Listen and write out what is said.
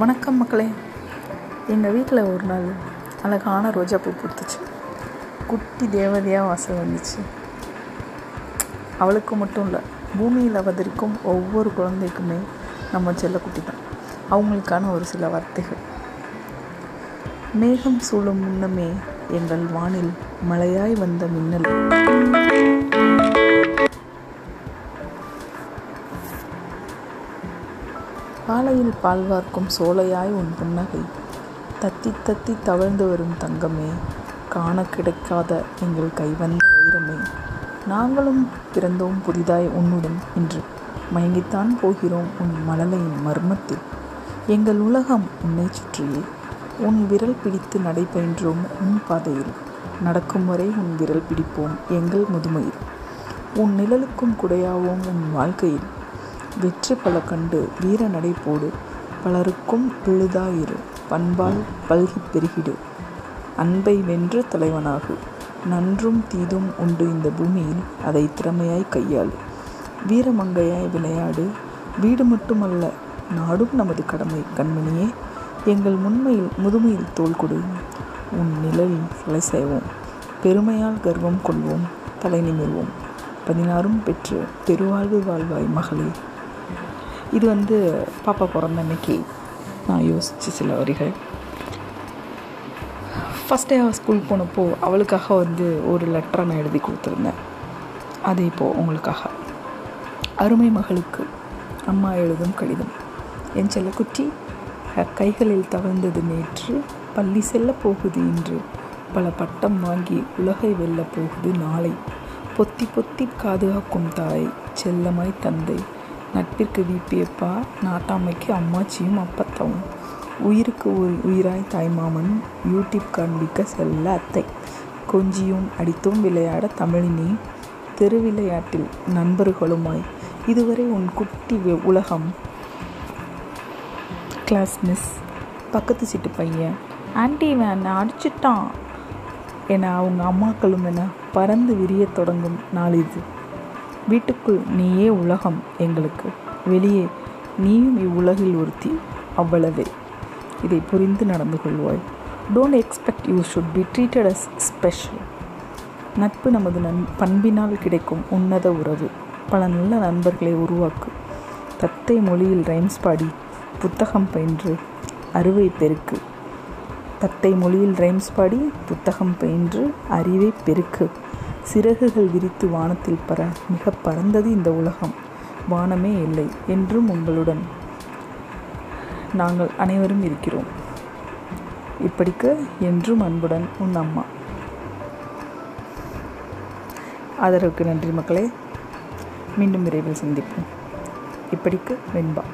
வணக்கம் மக்களே. எங்கள் வீட்டில் ஒரு நாள் அழகான ரோஜா பூ பூத்துச்சு. குட்டி தேவதையாக வாசம் வந்துச்சு. அவளுக்கு மட்டும் இல்லை, பூமியில் அவதரிக்கும் ஒவ்வொரு குழந்தைக்குமே நம்ம செல்ல குட்டி தான். அவங்களுக்கான ஒரு சில வார்த்தைகள். மேகம் சூழும் முன்னமே எங்கள் வானில் மழையாய் வந்த மின்னல். பாலையில் பால்வார்க்கும் சோலையாய் உன் புன்னகை. தத்தி தத்தி தவழ்ந்து வரும் தங்கமே, காண கிடைக்காத எங்கள் கைவந்த வைரமே. நாங்களும் பிறந்தோம் புதிதாய் உன்னுடன், இன்று மயங்கித்தான் போகிறோம் உன் மழலையின் மர்மத்தில். எங்கள் உலகம் உன்னை சுற்றியே, உன் விரல் பிடித்து நடைபயின்றோம் உன் பாதையில். நடக்கும் வரை உன் விரல் பிடிப்போம் எங்கள் முதுமையில். உன் நிழலுக்கும் குடையாவோம் உன் வாழ்க்கையில். வெற்றி பல கண்டு வீர நடை போடு, பலருக்கும் விழுதாயிரு, பண்பால் பல்கி பெருகிடு, அன்பை வென்று தலைவனாகு. நன்றும் தீதும் உண்டு இந்த பூமியில், அதை திறமையாய் கையாளு, வீரமங்கையாய் விளையாடு. வீடு மட்டுமல்ல நாடும் நமது கடமை கண்மணியே. எங்கள் முதுமையில் தோள் கொடு, உன் நிழலில் தலை செய்வோம். பெருமையால் கர்வம் கொள்வோம், தலை நிமிர்வோம். 16 பெற்று பெருவாழ்வு வாழ்வாய் மகளே. இது பாப்பா பிறந்த அன்னைக்கு நான் யோசித்த சில வரிகள். ஃபஸ்ட் டே அவள் ஸ்கூல் போனப்போ அவளுக்காக ஒரு லெட்டரை நான் எழுதி கொடுத்துருந்தேன். அது இப்போது உங்களுக்காக. அருமை மகளுக்கு அம்மா எழுதும் கடிதம். என் செல்லக்குட்டி, கைகளில் தவழ்ந்தது நேற்று, பள்ளி செல்ல போகுது இன்று, பல பட்டம் வாங்கி உலகை வெல்ல போகுது நாளை. பொத்தி பொத்தி காதுகாக்கும் தாய், செல்லமாய் தந்தை, நட்பிற்கு வீப்பியப்பா, நாட்டாமைக்கு அம்மாச்சியும் அப்பத்தாவும், உயிருக்கு உயிராய் தாய்மாமன், யூடியூப் காண்பிக்க செல்ல அத்தை, கொஞ்சியும் அடித்தும் விளையாட தமிழினி, தெருவிளையாட்டில் நண்பர்களுமாய். இதுவரை உன் குட்டி உலகம். கிளாஸ் மிஸ், பக்கத்து சீட்டு பையன், ஆண்டி இவன் என்னை அடிச்சிட்டான் என அவங்க அம்மாக்களும் என பறந்து விரிய தொடங்கும் நாள் இது. வீட்டுக்குள் நீயே உலகம் எங்களுக்கு, வெளியே நீயும் இவ்வுலகில் ஒருத்தி, அவ்வளவே. இதை புரிந்து நடந்து கொள்வாய். Don't expect you should be treated as special. நட்பு நமது பண்பினால் கிடைக்கும் உன்னத உறவு. பல நல்ல நண்பர்களை உருவாக்கு. தத்தை மொழியில் ரைம்ஸ் பாடி புத்தகம் பயின்று அறிவை பெருக்கு. தத்தை மொழியில் ரைம்ஸ் பாடி புத்தகம் பயின்று அறிவை பெருக்கு. சிறகுகள் விரித்து வானத்தில் பற, மிக பறந்தது இந்த உலகம், வானமே இல்லை. என்றும் உங்களுடன் நாங்கள் அனைவரும் இருக்கிறோம். இப்படிக்கு என்றும் அன்புடன் உன் அம்மா. ஆதரவுக்கு நன்றி மக்களே. மீண்டும் விரைவில் சந்திப்போம். இப்படிக்கு வெண்பா.